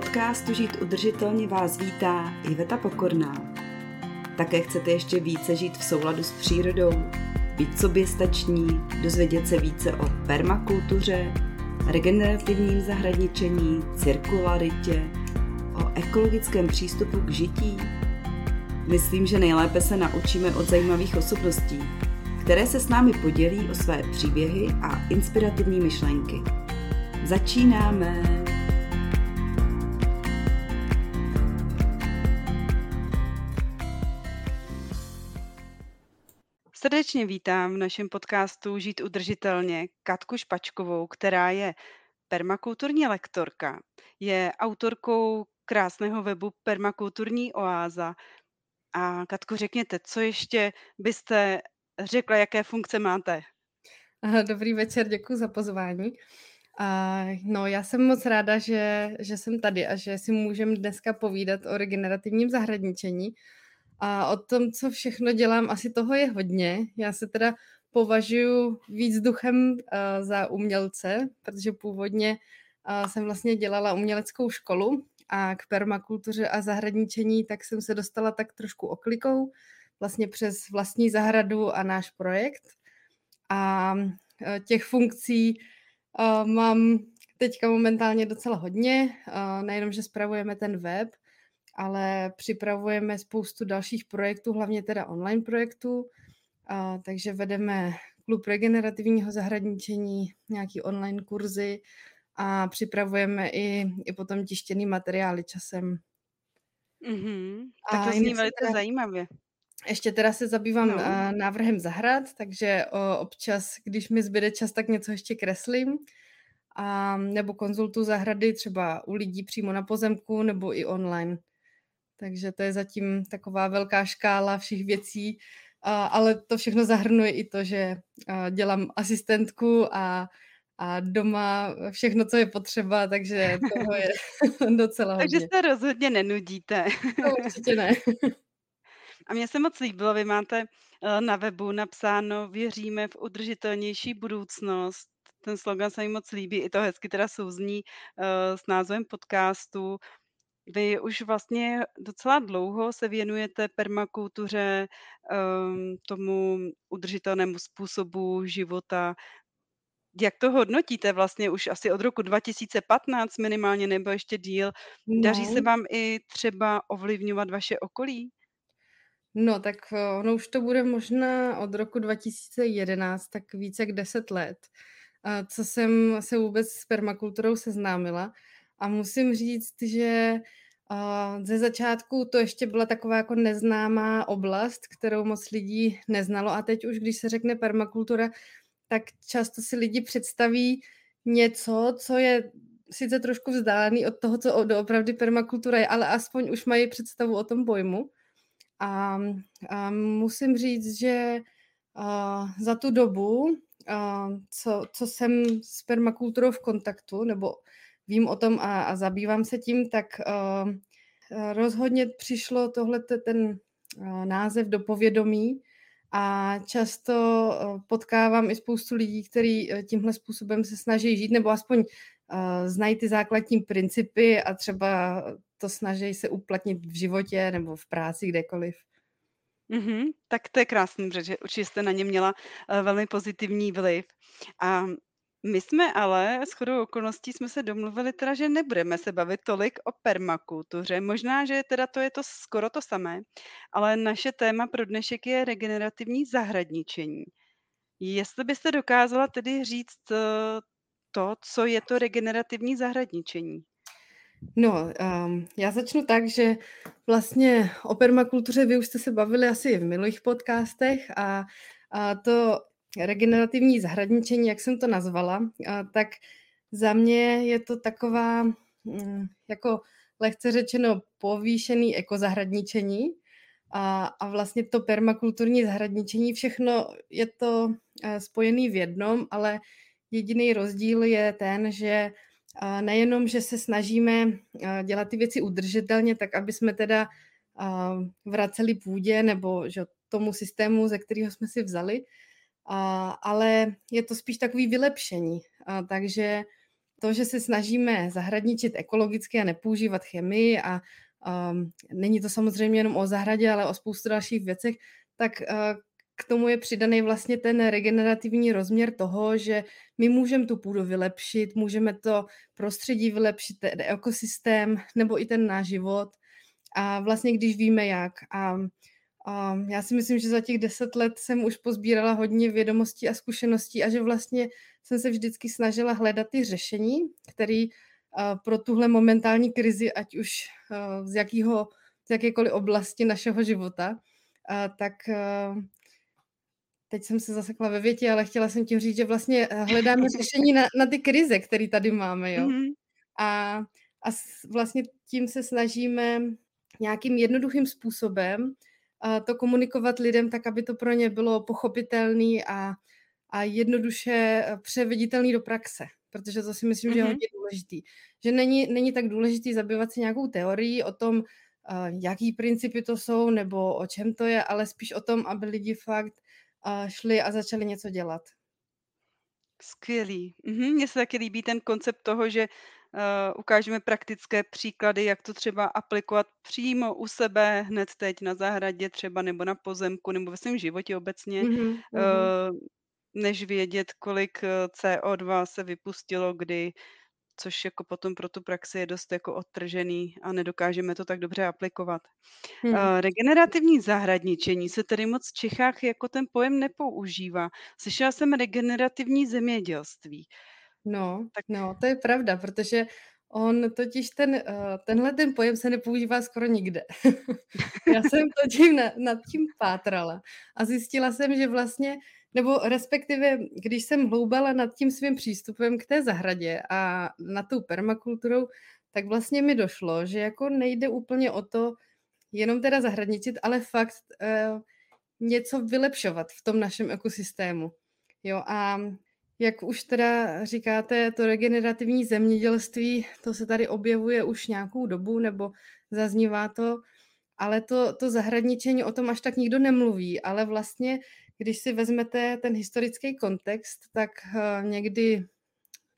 podcastu Žít udržitelně vás vítá Iveta Pokorná. Také chcete ještě více žít v souladu s přírodou, být soběstační, dozvědět se více o permakultuře, regenerativním zahradničení, cirkularitě, o ekologickém přístupu k žití? Myslím, že nejlépe se naučíme od zajímavých osobností, které se s námi podělí o své příběhy a inspirativní myšlenky. Začínáme! Srdečně vítám v našem podcastu Žít udržitelně Katku Špačkovou, která je permakulturní lektorka. Je autorkou krásného webu Permakulturní oáza. A Katko, řekněte, co ještě byste řekla, jaké funkce máte? Dobrý večer, děkuji za pozvání. No, já jsem moc ráda, že jsem tady a že si můžeme dneska povídat o regenerativním zahradničení. A o tom, co všechno dělám, asi toho je hodně. Já se teda považuji víc duchem za umělce, protože původně jsem vlastně dělala uměleckou školu a k permakultuře a zahradničení tak jsem se dostala tak trošku oklikou, vlastně přes vlastní zahradu a náš projekt. A těch funkcí mám teďka momentálně docela hodně, nejenom, že spravujeme ten web, ale připravujeme spoustu dalších projektů, hlavně teda online projektů, takže vedeme klub regenerativního zahradničení, nějaký online kurzy a připravujeme i potom tištěný materiály časem. Mm-hmm. Tak to zní velice zajímavě. Ještě teda se zabývám návrhem zahrad, takže občas, když mi zbyde čas, tak něco ještě kreslím. A nebo konzultu zahrady třeba u lidí přímo na pozemku nebo i online. Takže to je zatím taková velká škála všech věcí, ale to všechno zahrnuje i to, že dělám asistentku a doma všechno, co je potřeba, takže toho je docela hodně. Takže se rozhodně nenudíte. No, určitě ne. A mně se moc líbilo, vy máte na webu napsáno věříme v udržitelnější budoucnost. Ten slogan se mi moc líbí, i to hezky teda souzní s názvem podcastu. Vy už vlastně docela dlouho se věnujete permakultuře, tomu udržitelnému způsobu života. Jak to hodnotíte vlastně už asi od roku 2015 minimálně, nebo ještě díl? Daří se vám i třeba ovlivňovat vaše okolí? No tak ono už to bude možná od roku 2011, tak více jak 10 let, co jsem se vůbec s permakulturou seznámila. A musím říct, že ze začátku to ještě byla taková jako neznámá oblast, kterou moc lidí neznalo. A teď už, když se řekne permakultura, tak často si lidi představí něco, co je sice trošku vzdálený od toho, co doopravdy permakultura je, ale aspoň už mají představu o tom pojmu. A musím říct, že za tu dobu, co jsem s permakulturou v kontaktu, nebo vím o tom a zabývám se tím, tak rozhodně přišlo ten název do povědomí a často potkávám i spoustu lidí, kteří tímhle způsobem se snaží žít, nebo aspoň znají ty základní principy a třeba to snaží se uplatnit v životě nebo v práci, kdekoliv. Mm-hmm, tak to je krásný, protože určitě jste na ně měla velmi pozitivní vliv. A my jsme ale shodou okolností jsme se domluvili teda, že nebudeme se bavit tolik o permakultuře. Možná, že teda to je to skoro to samé, ale naše téma pro dnešek je regenerativní zahradničení. Jestli byste dokázala tedy říct to, co je to regenerativní zahradničení? No, já začnu tak, že vlastně o permakultuře vy už jste se bavili asi v minulých podcastech a to regenerativní zahradničení, jak jsem to nazvala, tak za mě je to taková, jako lehce řečeno, povýšený ekozahradničení a vlastně to permakulturní zahradničení, všechno je to spojené v jednom, ale jediný rozdíl je ten, že nejenom, že se snažíme dělat ty věci udržitelně, tak aby jsme teda vraceli půdě nebo že tomu systému, ze kterého jsme si vzali, ale je to spíš takový vylepšení, takže to to, že se snažíme zahradničit ekologicky a nepoužívat chemii a není to samozřejmě jenom o zahradě, ale o spoustu dalších věcech, tak k tomu je přidaný vlastně ten regenerativní rozměr toho, že my můžeme tu půdu vylepšit, můžeme to prostředí vylepšit, ten ekosystém nebo i ten náš život a vlastně když víme jak. A já si myslím, že za těch 10 let jsem už pozbírala hodně vědomostí a zkušeností a že vlastně jsem se vždycky snažila hledat ty řešení, které pro tuhle momentální krizi, ať už z jakékoliv oblasti našeho života, tak teď jsem se zasekla ve větě, ale chtěla jsem tím říct, že vlastně hledáme řešení na ty krize, které tady máme. Jo? Mm-hmm. A vlastně tím se snažíme nějakým jednoduchým způsobem to komunikovat lidem tak, aby to pro ně bylo pochopitelné a jednoduše převeditelné do praxe, protože to si myslím, že je hodně důležitý. Že není tak důležitý zabývat se nějakou teorií o tom, jaký principy to jsou nebo o čem to je, ale spíš o tom, aby lidi fakt šli a začali něco dělat. Skvělý. Mně se taky líbí ten koncept toho, že ukážeme praktické příklady, jak to třeba aplikovat přímo u sebe, hned teď na zahradě třeba, nebo na pozemku, nebo ve svém životě obecně, než vědět, kolik CO2 se vypustilo kdy, což jako potom pro tu praxi je dost jako odtržený a nedokážeme to tak dobře aplikovat. Regenerativní zahradničení se tady moc v Čechách jako ten pojem nepoužívá. Slyšela jsem regenerativní zemědělství. No, to je pravda, protože on totiž tenhle pojem se nepoužívá skoro nikde. Já jsem totiž nad tím pátrala a zjistila jsem, že vlastně, nebo respektive, když jsem hloubala nad tím svým přístupem k té zahradě a nad tou permakulturou, tak vlastně mi došlo, že jako nejde úplně o to jenom teda zahradničit, ale fakt něco vylepšovat v tom našem ekosystému. Jo, a jak už teda říkáte, to regenerativní zemědělství, to se tady objevuje už nějakou dobu, nebo zaznívá to, ale to zahradničení o tom až tak nikdo nemluví, ale vlastně, když si vezmete ten historický kontext, tak někdy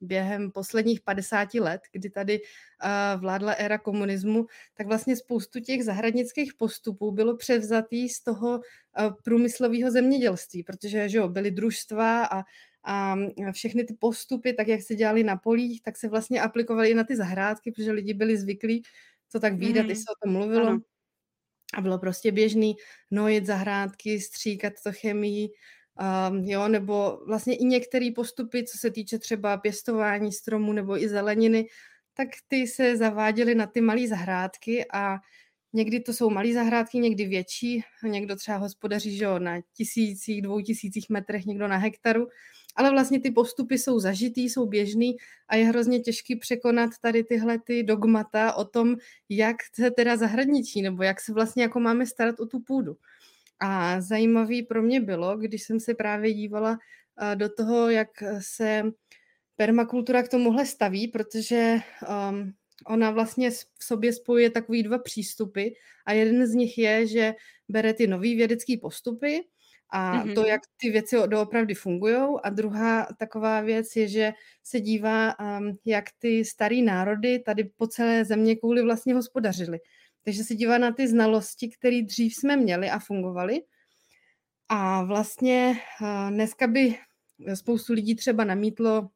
během posledních 50 let, kdy tady vládla éra komunismu, tak vlastně spoustu těch zahradnických postupů bylo převzatý z toho průmyslového zemědělství, protože že jo, byly družstva a všechny ty postupy, tak jak se dělaly na polích, tak se vlastně aplikovaly i na ty zahrádky, protože lidi byli zvyklí to tak výdat, i se o tom mluvilo. Ano. A bylo prostě běžný jet zahrádky, stříkat to chemii, jo, nebo vlastně i některé postupy, co se týče třeba pěstování stromů nebo i zeleniny, tak ty se zaváděly na ty malé zahrádky a někdy to jsou malé zahrádky, někdy větší, někdo třeba hospodaří, že jo, na 1000, 2000 metrech, někdo na hektaru, ale vlastně ty postupy jsou zažitý, jsou běžný a je hrozně těžký překonat tady tyhle ty dogmata o tom, jak se teda zahradničí, nebo jak se vlastně jako máme starat o tu půdu. A zajímavý pro mě bylo, když jsem se právě dívala do toho, jak se permakultura k tomuhle staví, protože ona vlastně v sobě spojuje takový dva přístupy a jeden z nich je, že bere ty nový vědecký postupy a to, jak ty věci doopravdy fungujou, a druhá taková věc je, že se dívá, jak ty starý národy tady po celé země kouli vlastně hospodařily. Takže se dívá na ty znalosti, které dřív jsme měli a fungovaly. A vlastně dneska by spoustu lidí třeba namítlo,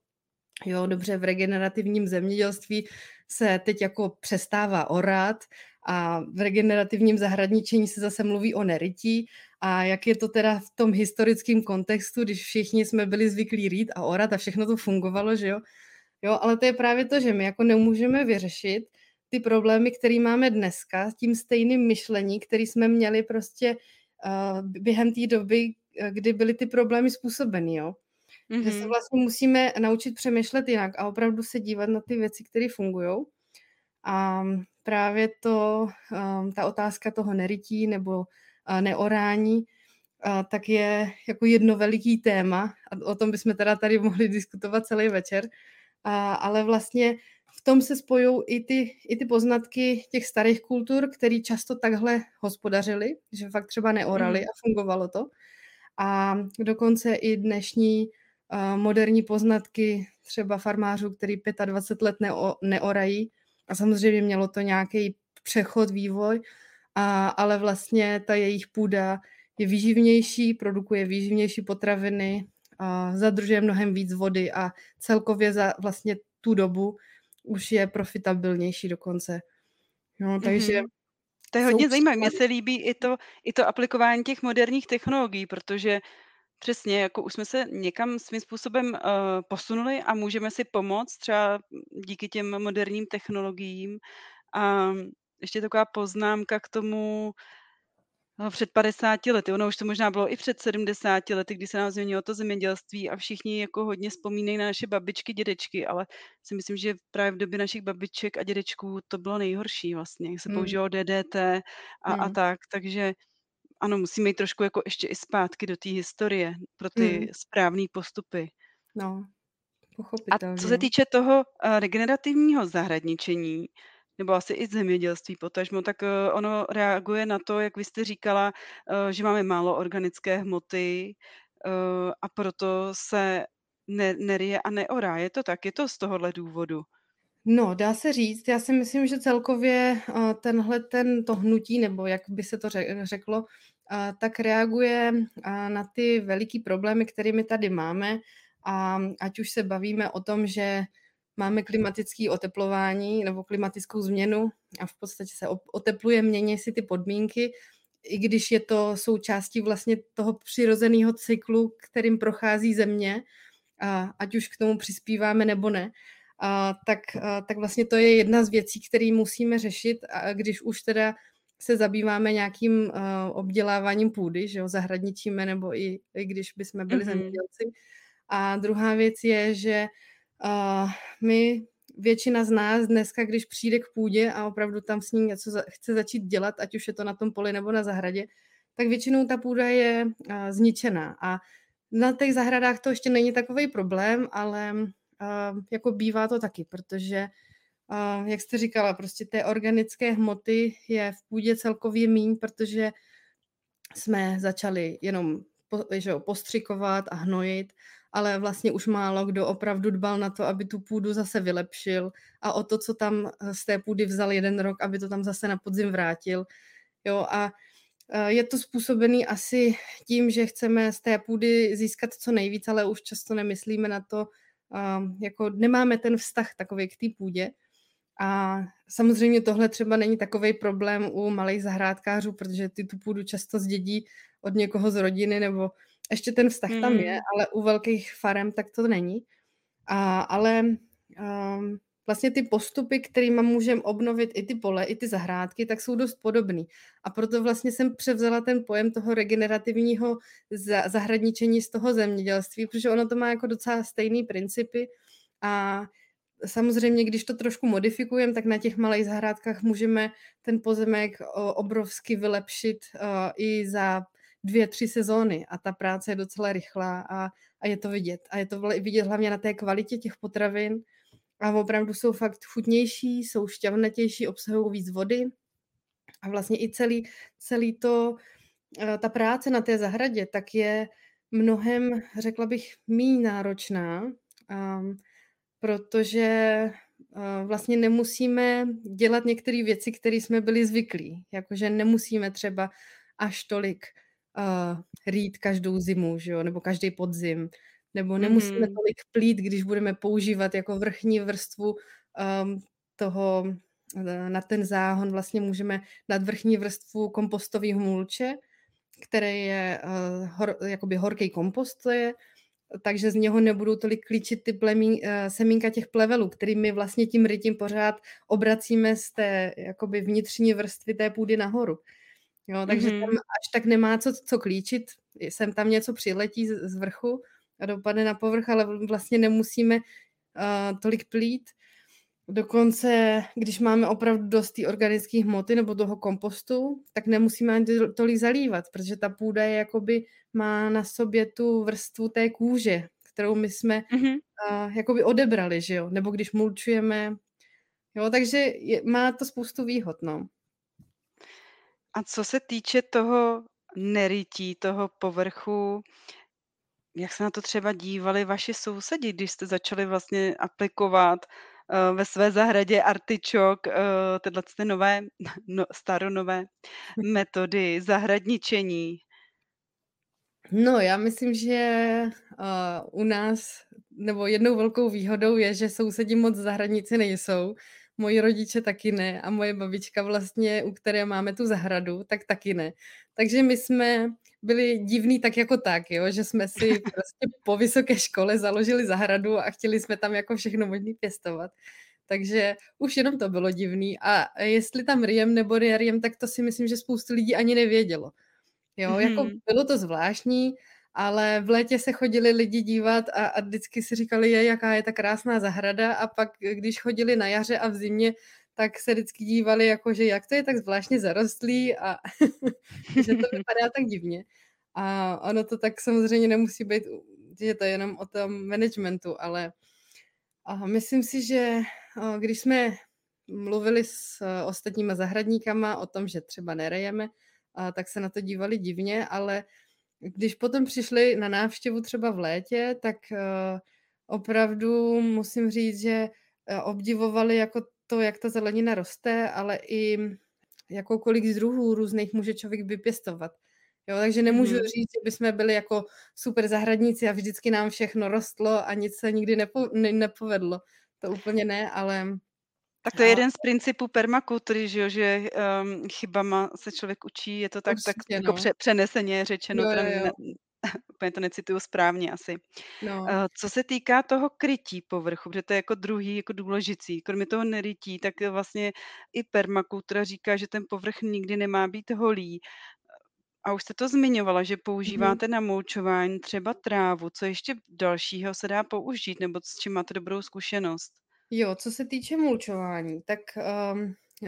jo, dobře, v regenerativním zemědělství se teď jako přestává orát a v regenerativním zahradničení se zase mluví o nerytí a jak je to teda v tom historickém kontextu, když všichni jsme byli zvyklí rýt a orat a všechno to fungovalo, že jo? Jo, ale to je právě to, že my jako nemůžeme vyřešit ty problémy, které máme dneska, s tím stejným myšlení, který jsme měli prostě během té doby, kdy byly ty problémy způsobeny, jo? Že se vlastně musíme naučit přemýšlet jinak a opravdu se dívat na ty věci, které fungujou. A právě to, ta otázka toho nerytí nebo neorání, tak je jako jedno veliký téma. A o tom bychom teda tady mohli diskutovat celý večer. Ale vlastně v tom se spojují i ty poznatky těch starých kultur, které často takhle hospodařily, že fakt třeba neorali a fungovalo to. A dokonce i dnešní moderní poznatky třeba farmářů, který 25 let neorají. A samozřejmě mělo to nějaký přechod, vývoj, ale vlastně ta jejich půda je výživnější, produkuje výživnější potraviny, zadržuje mnohem víc vody a celkově za vlastně tu dobu už je profitabilnější dokonce. No, takže to je hodně zajímavé. Mně se líbí i to aplikování těch moderních technologií, protože přesně, jako už jsme se někam svým způsobem posunuli a můžeme si pomoct třeba díky těm moderním technologiím. A ještě taková poznámka k tomu před 50 lety, ono už to možná bylo i před 70 lety, kdy se nám změnilo to zemědělství a všichni jako hodně vzpomínají na naše babičky, dědečky, ale si myslím, že právě v době našich babiček a dědečků to bylo nejhorší vlastně, se používalo DDT a tak, takže ano, musíme jít trošku jako ještě i zpátky do té historie pro ty správné postupy. No, pochopitelně. A co se týče toho regenerativního zahradničení, nebo asi i zemědělství potažmo, tak ono reaguje na to, jak vy jste říkala, že máme málo organické hmoty a proto se nerije a neorá. Je to tak? Je to z tohohle důvodu? No, dá se říct. Já si myslím, že celkově to hnutí, nebo jak by se to řeklo, tak reaguje na ty veliký problémy, kterými tady máme. A ať už se bavíme o tom, že máme klimatické oteplování nebo klimatickou změnu a v podstatě se otepluje, mění si ty podmínky, i když je to součástí vlastně toho přirozeného cyklu, kterým prochází země, ať už k tomu přispíváme nebo ne, tak vlastně to je jedna z věcí, které musíme řešit, a když už teda se zabýváme nějakým obděláváním půdy, že jo, zahradničíme, nebo i když bychom byli zemědělci. A druhá věc je, že většina z nás dneska, když přijde k půdě a opravdu tam s ní něco chce začít dělat, ať už je to na tom poli nebo na zahradě, tak většinou ta půda je zničená. A na těch zahradách to ještě není takovej problém, ale jako bývá to taky, protože, jak jste říkala, prostě té organické hmoty je v půdě celkově míň, protože jsme začali jenom postřikovat a hnojit, ale vlastně už málo kdo opravdu dbal na to, aby tu půdu zase vylepšil a o to, co tam z té půdy vzal jeden rok, aby to tam zase na podzim vrátil. Jo, a je to způsobený asi tím, že chceme z té půdy získat co nejvíc, ale už často nemyslíme na to, jako nemáme ten vztah takový k té půdě. A samozřejmě tohle třeba není takovej problém u malých zahrádkářů, protože ty tu půdu často zdědí od někoho z rodiny, nebo ještě ten vztah tam je, ale u velkých farem tak to není. Ale vlastně ty postupy, kterými můžeme obnovit i ty pole, i ty zahrádky, tak jsou dost podobný. A proto vlastně jsem převzala ten pojem toho regenerativního zahradničení z toho zemědělství, protože ono to má jako docela stejný principy. A samozřejmě, když to trošku modifikujeme, tak na těch malých zahrádkách můžeme ten pozemek obrovsky vylepšit i za 2-3 sezóny a ta práce je docela rychlá a je to vidět. A je to vidět hlavně na té kvalitě těch potravin a opravdu jsou fakt chutnější, jsou šťavnatější, obsahují víc vody a vlastně i celý to, ta práce na té zahradě tak je mnohem, řekla bych, míň náročná, protože vlastně nemusíme dělat některé věci, které jsme byli zvyklí. Jakože nemusíme třeba až tolik rýt každou zimu, že jo? Nebo každý podzim, nebo nemusíme tolik plít, když budeme používat jako vrchní vrstvu toho, na ten záhon vlastně můžeme dát vrchní vrstvu kompostového mulče, které je jakoby horký kompost, to je, takže z něho nebudou tolik klíčit ty semínka těch plevelů, kterými vlastně tím rytím pořád obracíme z té jakoby vnitřní vrstvy té půdy nahoru. Jo, takže tam až tak nemá co klíčit, sem tam něco přiletí z vrchu a dopadne na povrch, ale vlastně nemusíme tolik plít. Dokonce, když máme opravdu dost té organické hmoty nebo toho kompostu, tak nemusíme ani tolik zalívat, protože ta půda je jakoby, má na sobě tu vrstvu té kůže, kterou my jsme jakoby odebrali, že jo? Nebo když mulčujeme. Jo, takže má to spoustu výhod, no. A co se týče toho nerytí, toho povrchu, Jak se na to třeba dívali vaši sousedi, když jste začali vlastně aplikovat ve své zahradě artičok, tyhle nové, staronové metody zahradničení? No, já myslím, že u nás, nebo jednou velkou výhodou je, že sousedi moc zahradníci nejsou. Moji rodiče taky ne a moje babička vlastně, u které máme tu zahradu, tak taky ne. Takže my jsme byli divní tak jako tak, jo? Že jsme si prostě po vysoké škole založili zahradu a chtěli jsme tam jako všechno možný pěstovat. Takže už jenom to bylo divný a jestli tam ryjem nebo nerjem, tak to si myslím, že spoustu lidí ani nevědělo. Jo, jako bylo to zvláštní, ale v létě se chodili lidi dívat a vždycky si říkali, jaká je ta krásná zahrada, a pak, když chodili na jaře a v zimě, tak se vždycky dívali, jakože jak to je tak zvláštně zarostlý a že to vypadá tak divně. A ono to tak samozřejmě nemusí být, že to je jenom o tom managementu, ale myslím si, že když jsme mluvili s ostatníma zahradníkama o tom, že třeba nerejeme, tak se na to dívali divně, ale když potom přišli na návštěvu třeba v létě, tak opravdu musím říct, že obdivovali jako to, jak ta zelenina roste, ale i jakoukoliv z druhů různých může člověk vypěstovat. Jo, takže nemůžu říct, že bychom byli jako super zahradníci a vždycky nám všechno rostlo a nic se nikdy nepovedlo. To úplně ne, ale... Tak to je jeden z principů permakultury, že chybama se člověk učí, je to tak, určitě, tak jako přeneseně řečeno, úplně to necituju správně asi. No. Co se týká toho krytí povrchu, protože to je jako druhý jako důležitý, kromě toho nerytí, tak vlastně i permakultura říká, že ten povrch nikdy nemá být holý. A už jste to zmiňovala, že používáte na mulčování třeba trávu, co ještě dalšího se dá použít, nebo s čím máte dobrou zkušenost? Jo, co se týče mulčování, tak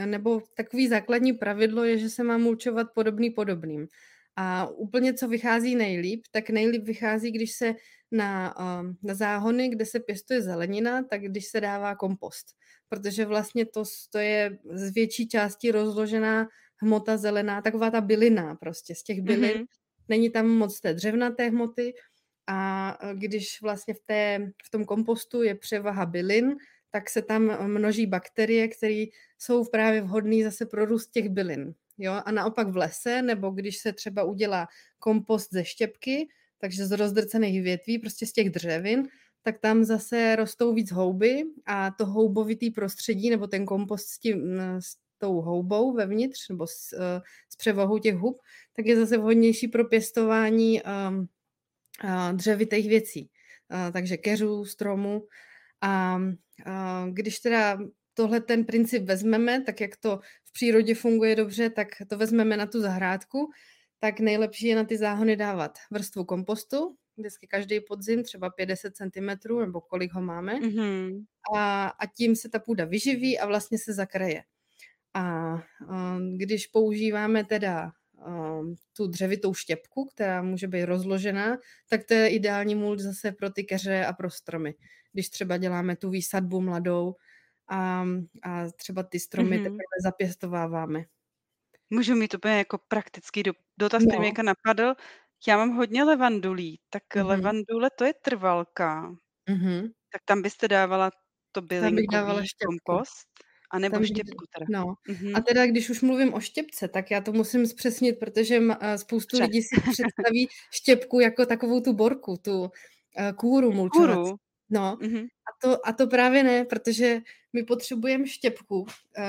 nebo takový základní pravidlo je, že se má mulčovat podobný podobným. A úplně co vychází nejlíp, tak nejlíp vychází, když se na záhony, kde se pěstuje zelenina, tak když se dává kompost. Protože vlastně to je z větší části rozložená hmota zelená, taková ta bylina prostě z těch bylin. Není tam moc té dřevnaté hmoty a když vlastně v tom kompostu je převaha bylin, tak se tam množí bakterie, které jsou právě vhodné zase pro růst těch bylin. Jo? A naopak v lese, nebo když se třeba udělá kompost ze štěpky, takže z rozdrcených větví, prostě z těch dřevin, tak tam zase rostou víc houby a to houbovitý prostředí, nebo ten kompost s tou houbou vevnitř, nebo s převahou těch hub, tak je zase vhodnější pro pěstování dřevitých věcí. Takže keřů, stromů. A když teda tohle ten princip vezmeme, tak jak to v přírodě funguje dobře, tak to vezmeme na tu zahrádku, tak nejlepší je na ty záhony dávat vrstvu kompostu, vždycky každý podzim, třeba 50 cm, nebo kolik ho máme, a tím se ta půda vyživí a vlastně se zakraje. A když používáme teda tu dřevitou štěpku, která může být rozložená, tak to je ideální mulč zase pro ty keře a pro stromy. Když třeba děláme tu výsadbu mladou a třeba ty stromy teprve zapěstováváme. Můžu mít úplně jako praktický dotaz, který mě napadl. Já mám hodně levandulí, tak levandule to je trvalka. Tak tam byste dávala to bylinkový kompost? A nebo tam, štěpku teda. No. A teda, když už mluvím o štěpce, tak já to musím zpřesnit, protože spoustu lidí si představí štěpku jako takovou tu borku, tu kůru mulčovací. No, a to právě ne, protože my potřebujeme štěpku.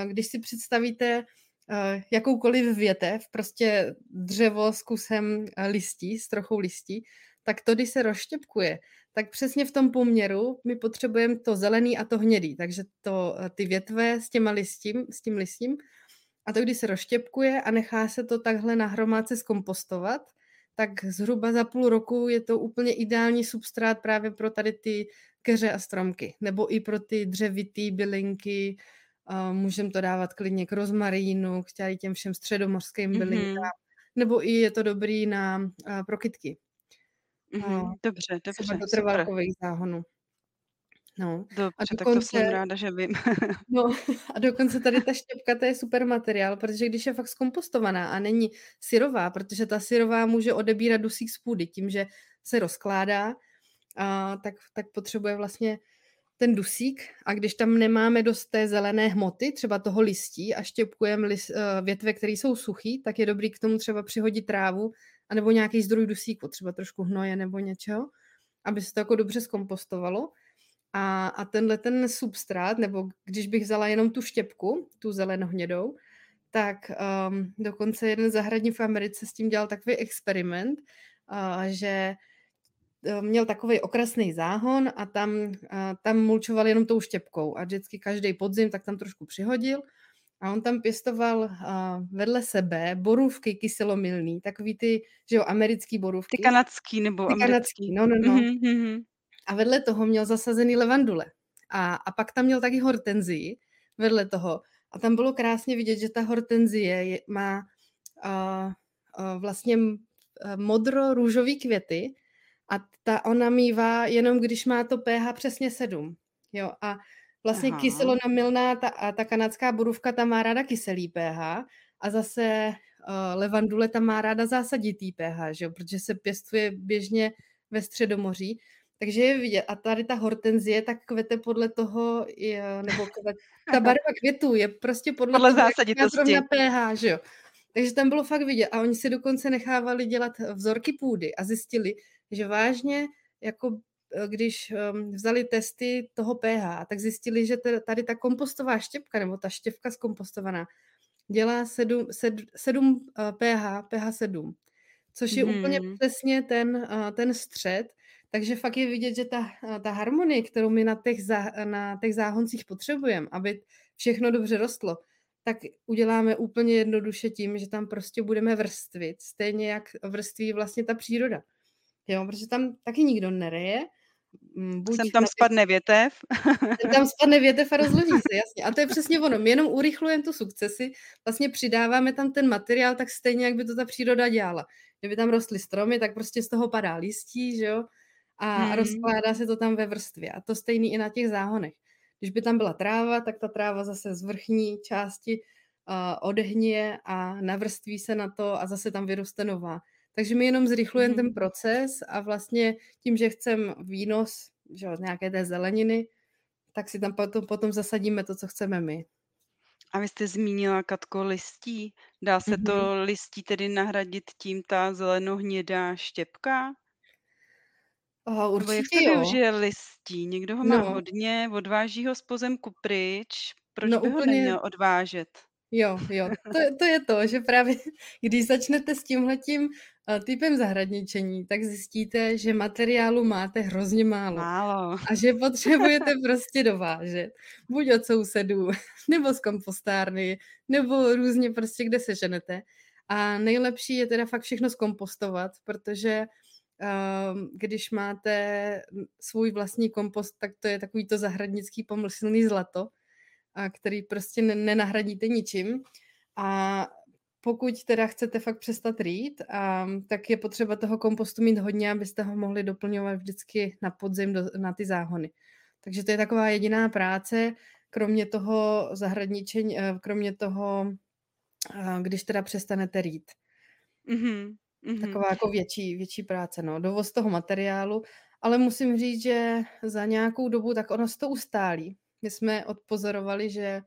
Když si představíte jakoukoliv větev, prostě dřevo s kusem listí, s trochou listí, tak to, když se rozštěpkuje, tak přesně v tom poměru my potřebujeme to zelený a to hnědý, takže ty větve s těma listím, s tím listím, a to, když se rozštěpkuje a nechá se to takhle na hromádce zkompostovat, tak zhruba za půl roku je to úplně ideální substrát právě pro tady ty keře a stromky, nebo i pro ty dřevitý bylinky, můžeme to dávat klidně k rozmarínu, k těm všem středomořským bylinkám, nebo i je to dobrý pro kytky. Dobře. Do trvalkových záhonů. No. Dobře, tak to jsem ráda, že vím. No, a dokonce tady ta štěpka, to je super materiál, protože když je fakt zkompostovaná a není syrová, protože ta syrová může odebírat dusík z půdy tím, že se rozkládá, tak potřebuje vlastně ten dusík, a když tam nemáme dost té zelené hmoty, třeba toho listí, a štěpkujeme větve, které jsou suchý, tak je dobrý k tomu třeba přihodit trávu anebo nějaký zdroj dusíku, třeba trošku hnoje nebo něčeho, aby se to jako dobře zkompostovalo. A tenhle ten substrát, nebo když bych vzala jenom tu štěpku, tu zelenohnědou, tak dokonce jeden zahradník v Americe s tím dělal takový experiment, že měl takovej okrasný záhon a tam mulčoval jenom tou štěpkou a vždycky každý podzim tak tam trošku přihodil, a on tam pěstoval vedle sebe borůvky kyselomilný, takový ty, že jo, americký borůvky. Ty kanadský nebo americký. No. Mm-hmm. A vedle toho měl zasazený levandule. A pak tam měl taky hortenzii vedle toho. A tam bylo krásně vidět, že ta hortenzie má vlastně modro-růžový květy, a ta ona mívá jenom, když má to pH přesně 7. Jo, a vlastně kyselonamilná, ta kanadská borůvka, ta má ráda kyselý pH, a zase levandule, ta má ráda zásaditý pH, že jo, protože se pěstuje běžně ve Středomoří. Takže je vidět, a tady ta hortenzie tak kvete podle toho, ta barva květů je prostě podle zásaditosti pH, že jo. Takže tam bylo fakt vidět, a oni si dokonce nechávali dělat vzorky půdy a zjistili, že vážně, jako když vzali testy toho pH, tak zjistili, že tady ta kompostová štěpka, nebo ta štěpka zkompostovaná, dělá 7 pH 7, což je úplně přesně ten střed. Takže fakt je vidět, že ta harmonie, kterou my na těch záhoncích potřebujeme, aby všechno dobře rostlo, tak uděláme úplně jednoduše tím, že tam prostě budeme vrstvit, stejně jak vrství vlastně ta příroda. Jo, protože tam taky nikdo nereje. Sem tam spadne větev a rozloží se, jasně. A to je přesně ono. My jenom urychlujeme tu sukcesi, vlastně přidáváme tam ten materiál tak stejně, jak by to ta příroda dělala. Kdyby tam rostly stromy, tak prostě z toho padá listí, že jo? A rozkládá se to tam ve vrstvě. A to stejný i na těch záhonech. Když by tam byla tráva, tak ta tráva zase z vrchní části odehnije a navrství se na to a zase tam vyroste nová. Takže my jenom zrychlujeme ten proces, a vlastně tím, že chceme výnos, že jo, nějaké té zeleniny, tak si tam potom zasadíme to, co chceme my. A vy jste zmínila, Katko, listí. Dá se to listí tedy nahradit tím ta zelenohnědá štěpka? Určitě jo. Už je listí. Někdo ho má hodně, odváží ho z pozemku pryč. Proč by ho neměl odvážet? Jo, to je to, že právě když začnete s tímhletím typem zahradničení, tak zjistíte, že materiálu máte hrozně málo. A že potřebujete prostě dovážet. Buď od sousedů, nebo z kompostárny, nebo různě prostě kde seženete. A nejlepší je teda fakt všechno zkompostovat, protože když máte svůj vlastní kompost, tak to je takový to zahradnický pomyslný zlato, a který prostě nenahradíte ničím. A pokud teda chcete fakt přestat rýt, tak je potřeba toho kompostu mít hodně, abyste ho mohli doplňovat vždycky na podzim na ty záhony. Takže to je taková jediná práce, kromě toho zahradničení, kromě toho, když teda přestanete rýt. Taková jako větší práce, dovoz toho materiálu. Ale musím říct, že za nějakou dobu tak ono se to ustálí. My jsme odpozorovali, že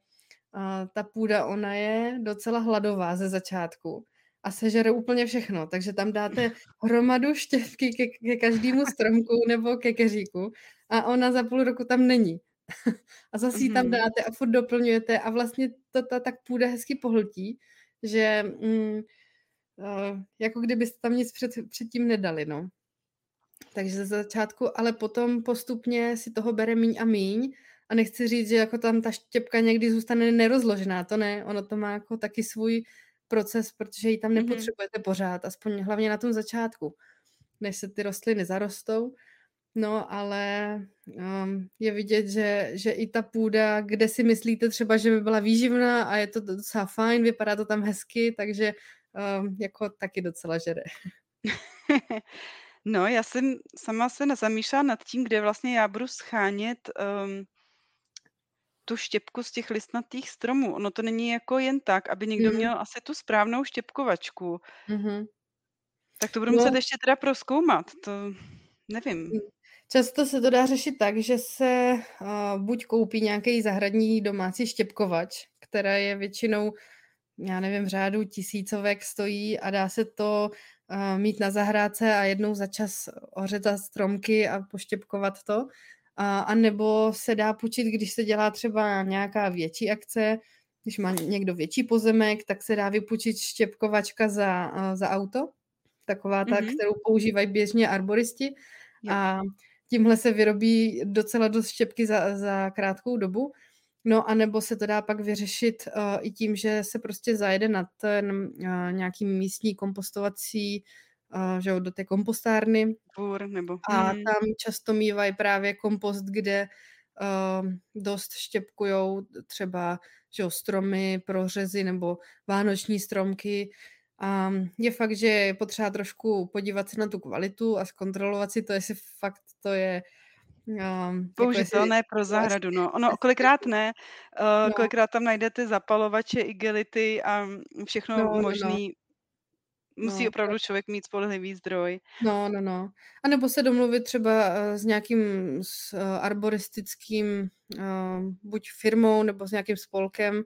ta půda, ona je docela hladová ze začátku a sežere úplně všechno, takže tam dáte hromadu štěpky ke každému stromku nebo ke keříku a ona za půl roku tam není. A zase ji tam dáte a furt doplňujete a vlastně to tak půda hezky pohltí, že jako kdybyste tam nic předtím nedali, Takže ze začátku, ale potom postupně si toho bere míň a míň. A nechci říct, že jako tam ta štěpka někdy zůstane nerozložená, to ne, ono to má jako taky svůj proces, protože ji tam nepotřebujete pořád, aspoň hlavně na tom začátku, než se ty rostliny zarostou, ale je vidět, že i ta půda, kde si myslíte třeba, že by byla výživná a je to docela fajn, vypadá to tam hezky, takže jako taky docela žere. Já jsem sama se nezamýšlela nad tím, kde vlastně já budu schánět tu štěpku z těch listnatých stromů. Ono to není jako jen tak, aby někdo měl asi tu správnou štěpkovačku. Tak to budu muset ještě teda prozkoumat, to nevím. Často se to dá řešit tak, že se buď koupí nějaký zahradní domácí štěpkovač, která je většinou, já nevím, v řádu tisícovek stojí a dá se to mít na zahrádce a jednou za čas ořezat stromky a poštěpkovat to. A nebo se dá půjčit, když se dělá třeba nějaká větší akce, když má někdo větší pozemek, tak se dá vypůjčit štěpkovačka za auto, taková ta, kterou používají běžně arboristi. A tímhle se vyrobí docela dost štěpky za krátkou dobu. No a nebo se to dá pak vyřešit i tím, že se prostě zajede na ten nějaký místní kompostovací, že do té kompostárny. A tam často mývají právě kompost, kde dost štěpkujou třeba stromy, prořezy nebo vánoční stromky. A je fakt, že je potřeba trošku podívat se na tu kvalitu a zkontrolovat si to, jestli fakt to je použitelné jako pro zahradu. No, kolikrát ne. Kolikrát tam najdete zapalovače, igelity a všechno možný. Musí opravdu člověk mít spolehlivý zdroj. No. A nebo se domluvit třeba s nějakým arboristickým buď firmou nebo s nějakým spolkem,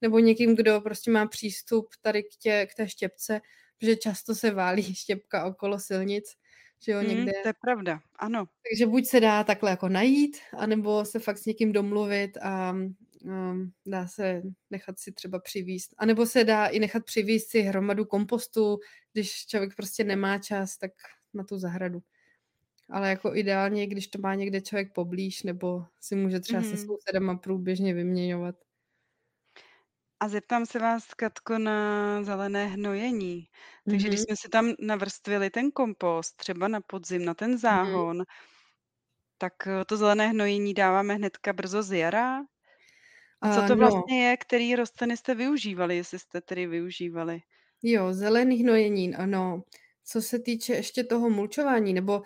nebo někým, kdo prostě má přístup tady k té štěpce, protože často se válí štěpka okolo silnic, že jo, někde. To je pravda, ano. Takže buď se dá takhle jako najít, anebo se fakt s někým domluvit a dá se nechat si třeba přivízt. A nebo se dá i nechat přivízt si hromadu kompostu, když člověk prostě nemá čas, tak na tu zahradu. Ale jako ideálně, když to má někde člověk poblíž, nebo si může třeba se sousedama průběžně vyměňovat. A zeptám se vás, Katko, na zelené hnojení. Takže když jsme si tam navrstvili ten kompost, třeba na podzim, na ten záhon, tak to zelené hnojení dáváme hnedka brzo z jara? A co to vlastně je, který rostliny jste využívali, jestli jste tedy využívali? Jo, zelený hnojení, ano. Co se týče ještě toho mulčování, nebo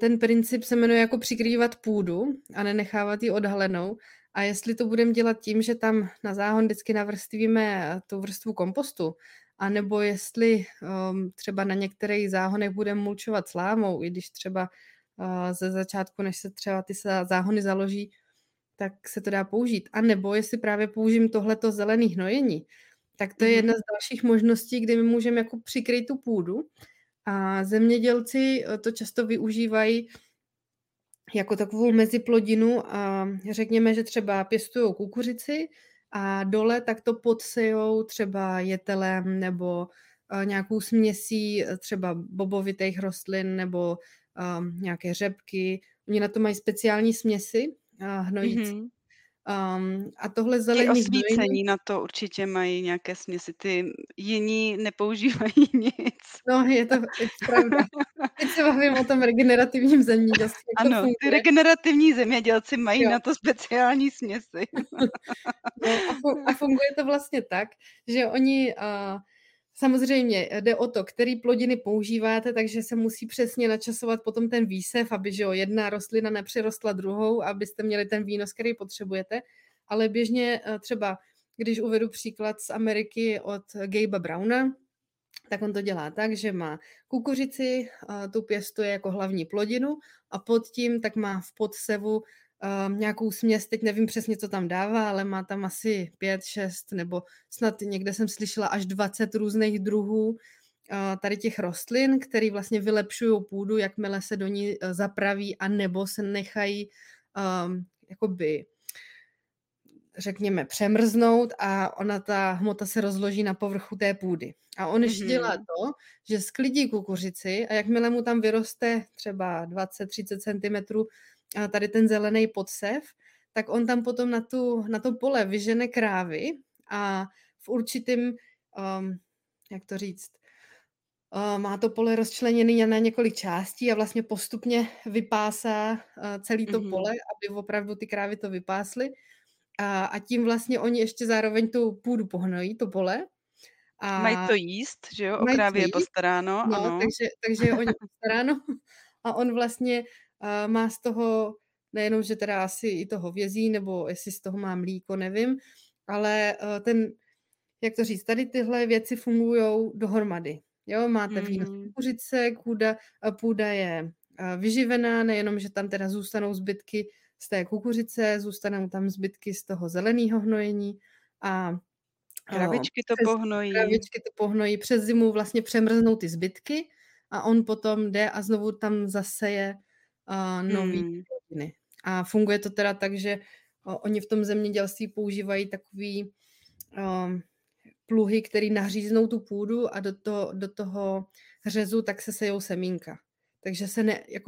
ten princip se jmenuje jako přikrývat půdu a nenechávat ji odhalenou. A jestli to budeme dělat tím, že tam na záhon vždycky navrstvíme tu vrstvu kompostu, anebo jestli třeba na některých záhonech budeme mulčovat slámou, i když třeba ze začátku, než se třeba ty záhony založí, tak se to dá použít. A nebo jestli právě použijím tohleto zelené hnojení, tak to je jedna z dalších možností, kdy my můžeme jako přikryt tu půdu. A zemědělci to často využívají jako takovou meziplodinu a řekněme, že třeba pěstujou kukuřici a dole tak to podsejou třeba jetelem nebo nějakou směsí třeba bobovitých rostlin nebo nějaké řepky. Oni na to mají speciální směsi hnojící. A tohle zelený osvícení na to určitě mají nějaké směsi, ty jiní nepoužívají nic. No, je to pravda. Teď se bavím o tom regenerativním zemědělství. Ano, ty regenerativní zemědělci mají na to speciální směsi. A funguje to vlastně tak, že oni samozřejmě jde o to, který plodiny používáte, takže se musí přesně načasovat potom ten výsev, aby jedna rostlina nepřirostla druhou, abyste měli ten výnos, který potřebujete. Ale běžně třeba, když uvedu příklad z Ameriky od Gabe Browna, tak on to dělá tak, že má kukuřici, tu pěstuje jako hlavní plodinu a pod tím tak má v podsevu nějakou směs, teď nevím přesně, co tam dává, ale má tam asi 5, 6 nebo snad někde jsem slyšela až 20 různých druhů tady těch rostlin, které vlastně vylepšují půdu, jakmile se do ní zapraví a nebo se nechají jakoby řekněme přemrznout a ona ta hmota se rozloží na povrchu té půdy. A on ještě dělá to, že sklidí kukuřici a jakmile mu tam vyroste třeba 20-30 cm a tady ten zelený podsev, tak on tam potom na to pole vyžene krávy a v určitým, jak to říct, má to pole rozčleněné na několik částí a vlastně postupně vypásá celý to pole, aby opravdu ty krávy to vypásly. A tím vlastně oni ještě zároveň tu půdu pohnojí, to pole. A mají to jíst, že jo? O krávy je postaráno. No, ano. Takže oni postaráno. A on vlastně má z toho, nejenom, že teda asi i to hovězí, nebo jestli z toho má mlíko, nevím, ale ten, jak to říct, tady tyhle věci fungujou dohromady. Jo, máte všechny kuřice, půda je vyživená, nejenom, že tam teda zůstanou zbytky z té kukuřice, zůstanou tam zbytky z toho zeleného hnojení a kravičky to pohnojí, přes zimu vlastně přemrznou ty zbytky a on potom jde a znovu tam zaseje nový plodiny. A funguje to teda tak, že oni v tom zemědělství používají takový pluhy, které nahříznou tu půdu a do toho řezu tak se sejou semínka. Takže se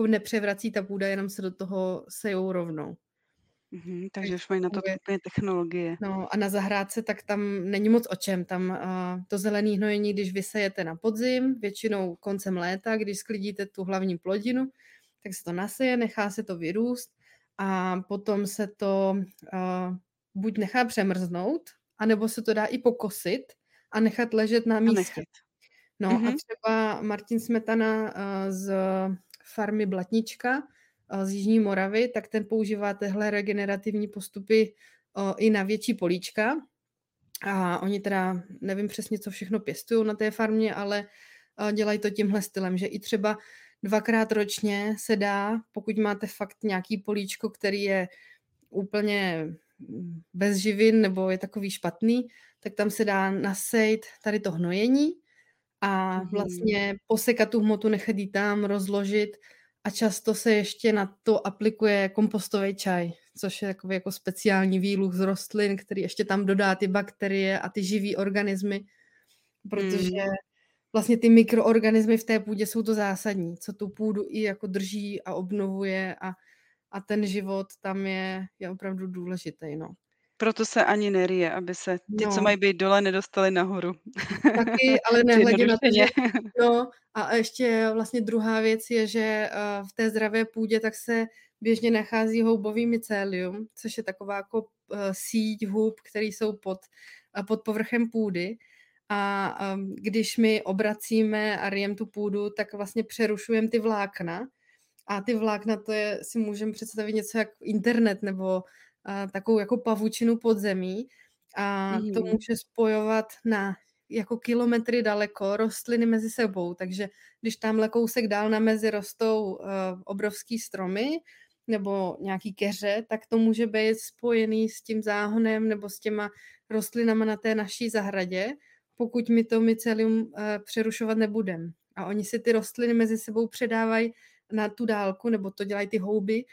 nepřevrací ta půda, jenom se do toho sejou rovnou. Takže už mají na to úplně technologie. No a na zahrádce tak tam není moc o čem. Tam to zelený hnojení, když vysejete na podzim, většinou koncem léta, když sklidíte tu hlavní plodinu, tak se to naseje, nechá se to vyrůst a potom se to buď nechá přemrznout, anebo se to dá i pokosit a nechat ležet na místě. No a třeba Martin Smetana z farmy Blatnička z Jižní Moravy, tak ten používá tyhle regenerativní postupy i na větší políčka. A oni teda, nevím přesně, co všechno pěstují na té farmě, ale dělají to tímhle stylem, že i třeba 2x ročně se dá, pokud máte fakt nějaký políčko, který je úplně bez živin nebo je takový špatný, tak tam se dá nasejt tady to hnojení a vlastně posekat tu hmotu, nechat ji tam, rozložit a často se ještě na to aplikuje kompostový čaj, což je takový jako speciální výluh z rostlin, který ještě tam dodá ty bakterie a ty živý organismy, protože vlastně ty mikroorganismy v té půdě jsou to zásadní, co tu půdu i jako drží a obnovuje a ten život tam je opravdu důležitý, no. Proto se ani nerije, aby se ti, co mají být dole, nedostali nahoru. Taky, ale nehledě na to, že... No, a ještě vlastně druhá věc je, že v té zdravé půdě tak se běžně nachází houbový mycelium, což je taková jako síť hub, které jsou pod povrchem půdy. A když my obracíme a rijeme tu půdu, tak vlastně přerušujeme ty vlákna. A ty vlákna, to je, si můžeme představit něco jako internet nebo takovou jako pavučinu pod zemí a to může spojovat na jako kilometry daleko rostliny mezi sebou, takže když tamhle kousek dál na mezi rostou obrovský stromy nebo nějaký keře, tak to může být spojený s tím záhonem nebo s těma rostlinama na té naší zahradě, pokud my to mycelium přerušovat nebudeme. A oni si ty rostliny mezi sebou předávají na tu dálku, nebo to dělají ty houby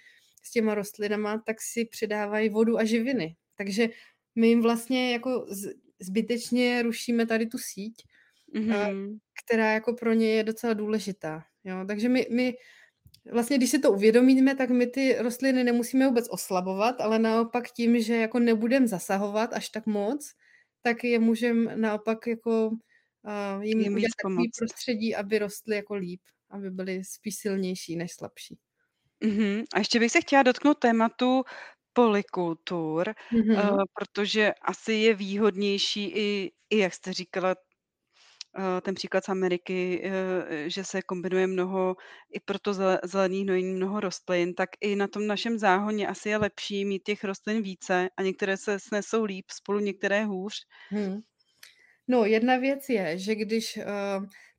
s těma rostlinama, tak si předávají vodu a živiny. Takže my jim vlastně jako zbytečně rušíme tady tu síť, která jako pro ně je docela důležitá. Jo? Takže my vlastně, když si to uvědomíme, tak my ty rostliny nemusíme vůbec oslabovat, ale naopak tím, že jako nebudeme zasahovat až tak moc, tak je můžeme naopak jako jim udělat takové prostředí, aby rostly jako líp, aby byly spíš silnější než slabší. A ještě bych se chtěla dotknout tématu polikultur, protože asi je výhodnější i jak jste říkala, ten příklad z Ameriky, že se kombinuje mnoho, i proto zelený hnojení mnoho rostlin, tak i na tom našem záhoně asi je lepší mít těch rostlin více a některé se snesou líp spolu, některé hůř. No, jedna věc je, že když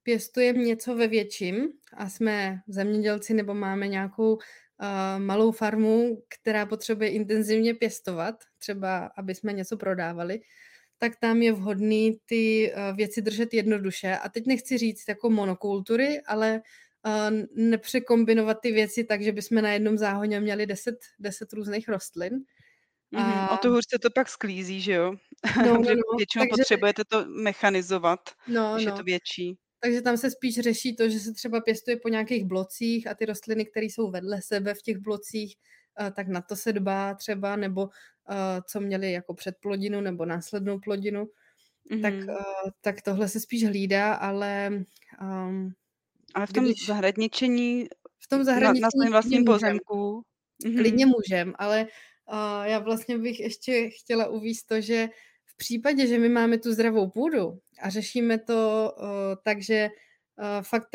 pěstujeme něco ve větším a jsme zemědělci nebo máme nějakou malou farmu, která potřebuje intenzivně pěstovat, třeba aby jsme něco prodávali, tak tam je vhodný ty věci držet jednoduše. A teď nechci říct jako monokultury, ale nepřekombinovat ty věci tak, že bychom na jednom záhoně měli 10 různých rostlin. A to hůř se to pak sklízí, že jo? Většinou potřebujete to mechanizovat, že je to větší. Takže tam se spíš řeší to, že se třeba pěstuje po nějakých blocích a ty rostliny, které jsou vedle sebe v těch blocích, tak na to se dbá třeba, nebo co měli jako předplodinu nebo následnou plodinu, tak tohle se spíš hlídá, ale v tom zahradničení na svém vlastním pozemku klidně můžem, ale já vlastně bych ještě chtěla uvést to, že v případě, že my máme tu zdravou půdu a řešíme to tak, že fakt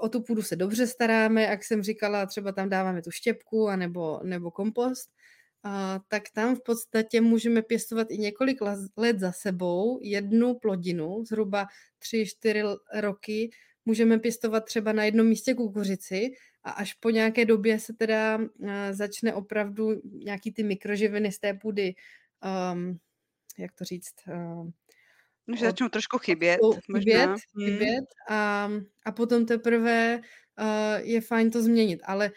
o tu půdu se dobře staráme, jak jsem říkala, třeba tam dáváme tu štěpku anebo kompost, tak tam v podstatě můžeme pěstovat i několik let za sebou jednu plodinu, zhruba 3-4 roky můžeme pěstovat třeba na jednom místě kukuřici a až po nějaké době se teda začne opravdu nějaký ty mikroživiny z té půdy, jak to říct... že začnou trošku chybět a potom teprve je fajn to změnit. Ale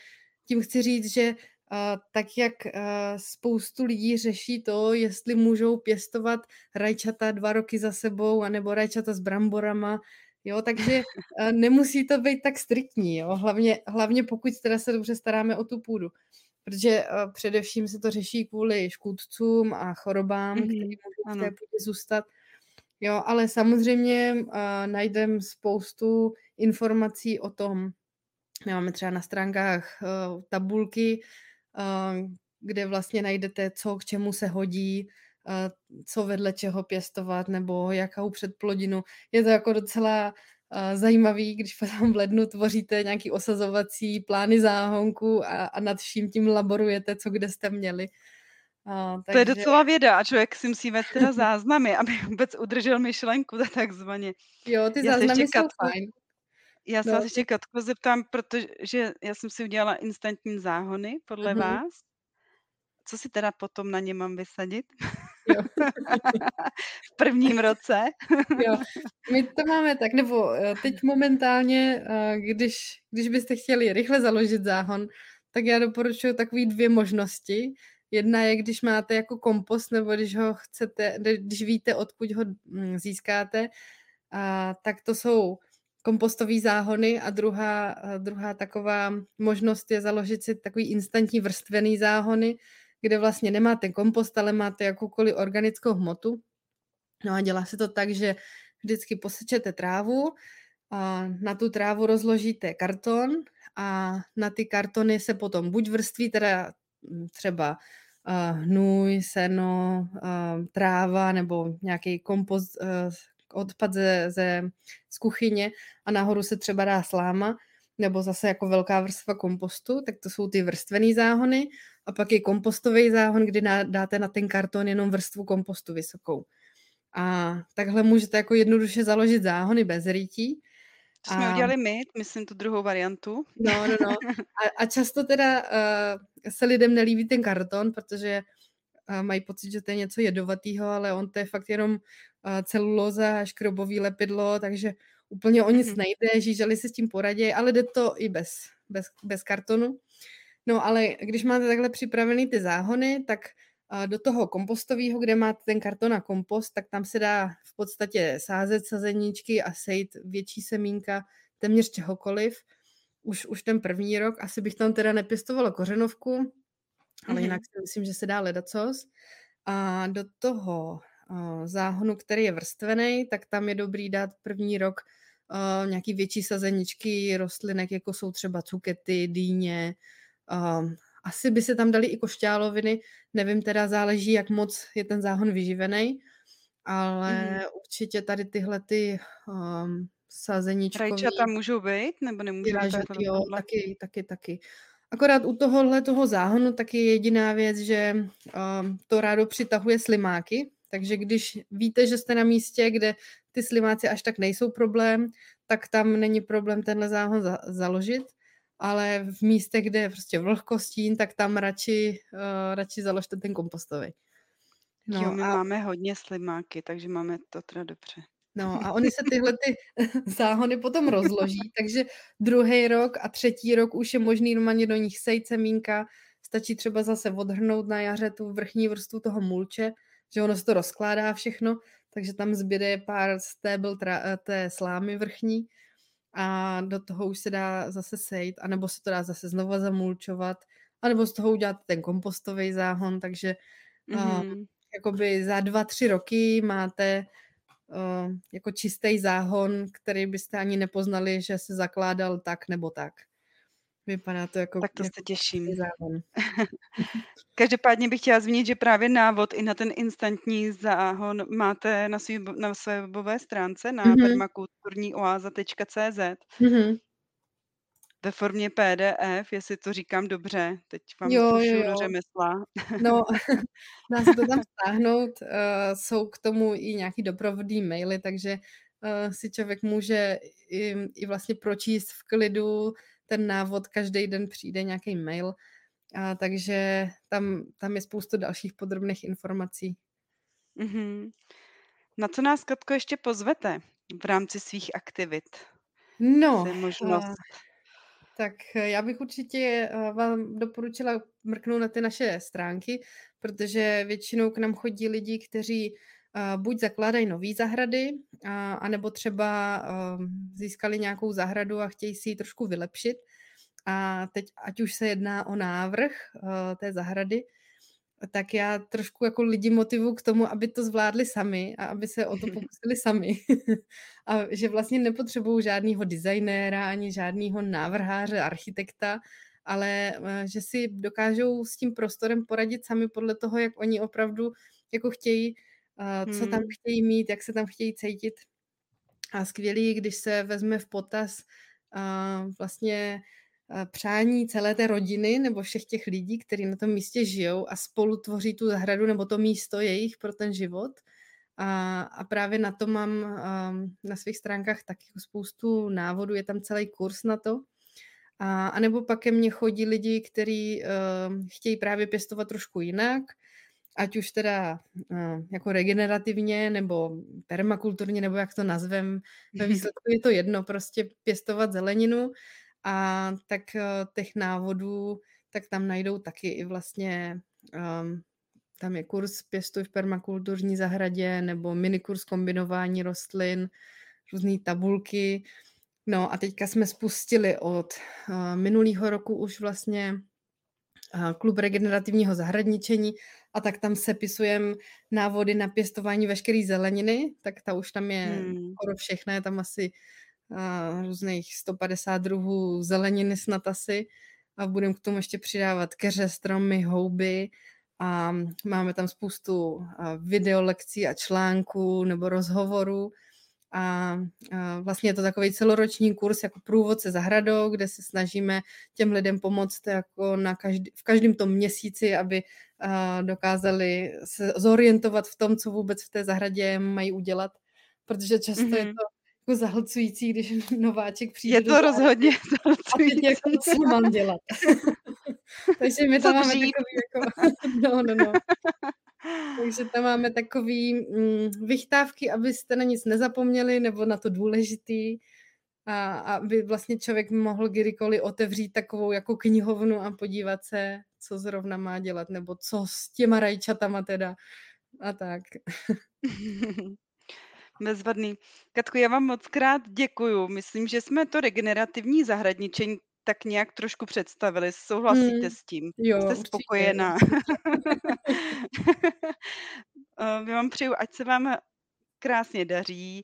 tím chci říct, že tak jak spoustu lidí řeší to, jestli můžou pěstovat rajčata 2 roky za sebou anebo rajčata s bramborama, jo, takže nemusí to být tak striktní, jo, hlavně pokud teda se dobře staráme o tu půdu. Protože především se to řeší kvůli škůdcům a chorobám, které můžou v té půdě zůstat. Jo, ale samozřejmě najdeme spoustu informací o tom. Máme třeba na stránkách tabulky, kde vlastně najdete, co k čemu se hodí, co vedle čeho pěstovat, nebo jakou předplodinu. Je to jako docela zajímavý, když potom v lednu tvoříte nějaký osazovací plány záhonku a nad vším tím laborujete, co kde jste měli. Takže... To je docela věda a člověk si musí vést teda záznamy, aby vůbec udržel myšlenku takzvaně. Jo, ty záznamy jsou fajn. Já se vás ještě, Katko, zeptám, protože já jsem si udělala instantní záhony podle vás. Co si teda potom na ně mám vysadit? Jo. V prvním roce? Jo, my to máme tak, nebo teď momentálně, když byste chtěli rychle založit záhon, tak já doporučuji takový 2 možnosti. Jedna je, když máte jako kompost, nebo když ho chcete, když víte, odkud ho získáte, tak to jsou kompostové záhony a druhá taková možnost je založit si takový instantní vrstvený záhony, kde vlastně nemáte kompost, ale máte jakoukoliv organickou hmotu. No a dělá se to tak, že vždycky posečete trávu, a na tu trávu rozložíte karton a na ty kartony se potom buď vrství teda třeba hnůj, seno, tráva nebo nějaký kompost, odpad z kuchyně a nahoru se třeba dá sláma nebo zase jako velká vrstva kompostu, tak to jsou ty vrstvený záhony a pak je kompostový záhon, kdy dáte na ten karton jenom vrstvu kompostu vysokou. A takhle můžete jako jednoduše založit záhony bez rytí. To jsme udělali my, myslím tu druhou variantu. No. A často teda se lidem nelíbí ten karton, protože mají pocit, že to je něco jedovatýho, ale on to je fakt jenom celulóza, škrobový lepidlo, takže úplně o nic nejde, žíželi se s tím poradí, ale jde to i bez kartonu. No ale když máte takhle připravený ty záhony, tak do toho kompostového, kde máte ten karton a kompost, tak tam se dá v podstatě sázet sazeníčky a sejt větší semínka téměř čehokoliv. Už ten první rok, asi bych tam teda nepěstovala kořenovku, ale jinak si myslím, že se dá ledacos. A do toho záhonu, který je vrstvený, tak tam je dobrý dát první rok nějaký větší sazeničky rostlinek, jako jsou třeba cukety, dýně. Asi by se tam dali i košťáloviny, nevím, teda záleží, jak moc je ten záhon vyživený, ale určitě tady tyhle ty sazeničkové... Rajčata můžou být, nebo nemůžou být? Jo, taky. Akorát u tohohle toho záhonu tak je jediná věc, že to rádo přitahuje slimáky, takže když víte, že jste na místě, kde ty slimáci až tak nejsou problém, tak tam není problém tenhle záhon založit, ale v místech, kde je prostě vlhkostín, tak tam radši založte ten kompostový. No, jo, my máme hodně slimáky, takže máme to teda dobře. No a oni se tyhle ty záhony potom rozloží, takže druhý rok a třetí rok už je možný normálně do nich sejt semínka, stačí třeba zase odhrnout na jaře tu vrchní vrstvu toho mulče, že ono se to rozkládá všechno, takže tam zbyde pár stébl té slámy vrchní a do toho už se dá zase sejt, anebo se to dá zase znova zamulčovat, anebo z toho udělat ten kompostový záhon, takže jakoby za 2-3 roky máte... jako čistý záhon, který byste ani nepoznali, že se zakládal tak nebo tak. Vypadá to jako... Tak to jako se těším. Záhon. Každopádně bych chtěla zmínit, že právě návod i na ten instantní záhon máte na své webové stránce na permakulturnioaza.cz. ve formě PDF, jestli to říkám dobře, teď vám pošlu do řemesla. No, dá se to tam stáhnout, jsou k tomu i nějaký doprovodný maily, takže si člověk může i vlastně pročíst v klidu ten návod, každý den přijde nějaký mail, takže tam je spoustu dalších podrobných informací. Mm-hmm. Na co nás, Katko, ještě pozvete v rámci svých aktivit? No, tak já bych určitě vám doporučila mrknout na ty naše stránky, protože většinou k nám chodí lidi, kteří buď zakládají nové zahrady, anebo třeba získali nějakou zahradu a chtějí si ji trošku vylepšit. A teď, ať už se jedná o návrh té zahrady, tak já trošku jako lidi motivuji k tomu, aby to zvládli sami a aby se o to pokusili sami. A že vlastně nepotřebuju žádnýho designéra, ani žádnýho návrháře, architekta, ale že si dokážou s tím prostorem poradit sami podle toho, jak oni opravdu jako chtějí, co tam chtějí mít, jak se tam chtějí cítit. A skvělý, když se vezme v potaz vlastně přání celé té rodiny nebo všech těch lidí, kteří na tom místě žijou a spolu tvoří tu zahradu nebo to místo jejich pro ten život. A právě na to mám na svých stránkách taky spoustu návodů, je tam celý kurz na to. A nebo pak ke mně chodí lidi, kteří chtějí právě pěstovat trošku jinak, ať už teda jako regenerativně nebo permakulturně, nebo jak to nazvem, ve výsledku je to jedno, prostě pěstovat zeleninu. A tak těch návodů, tak tam najdou taky i vlastně, tam je kurz Pěstuj v permakulturní zahradě, nebo minikurs kombinování rostlin, různé tabulky. No a teďka jsme spustili od minulého roku už vlastně klub regenerativního zahradničení a tak tam sepisujeme návody na pěstování veškeré zeleniny, tak ta už tam je skoro všechno, je tam asi různých 150 druhů zeleniny snad asi a budeme k tomu ještě přidávat keře, stromy, houby a máme tam spoustu videolekcí a článků nebo rozhovorů a vlastně je to takový celoroční kurz jako průvodce zahradou, kde se snažíme těm lidem pomoct jako v každém tom měsíci, aby dokázali se zorientovat v tom, co vůbec v té zahradě mají udělat, protože často je to jako zahlcující, když nováček přijde. Je to rozhodně zahlcující. A teď jako co mám dělat. Takže my tam máme Takže tam máme takový vychtávky, abyste na nic nezapomněli, nebo na to důležitý. A aby vlastně člověk mohl kdykoliv otevřít takovou jako knihovnu a podívat se, co zrovna má dělat, nebo co s těma rajčatama teda. A tak. Bezvadný. Katku, já vám moc krát děkuju. Myslím, že jsme to regenerativní zahradničení tak nějak trošku představili. Souhlasíte s tím? Jo, jste spokojená. Já vám přeju, ať se vám krásně daří.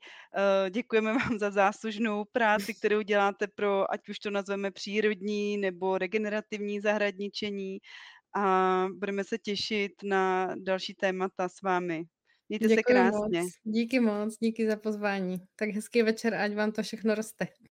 Děkujeme vám za záslužnou práci, kterou děláte pro, ať už to nazveme přírodní nebo regenerativní zahradničení. A budeme se těšit na další témata s vámi. Mějte se krásně. Moc. Díky za pozvání. Tak hezký večer, ať vám to všechno roste.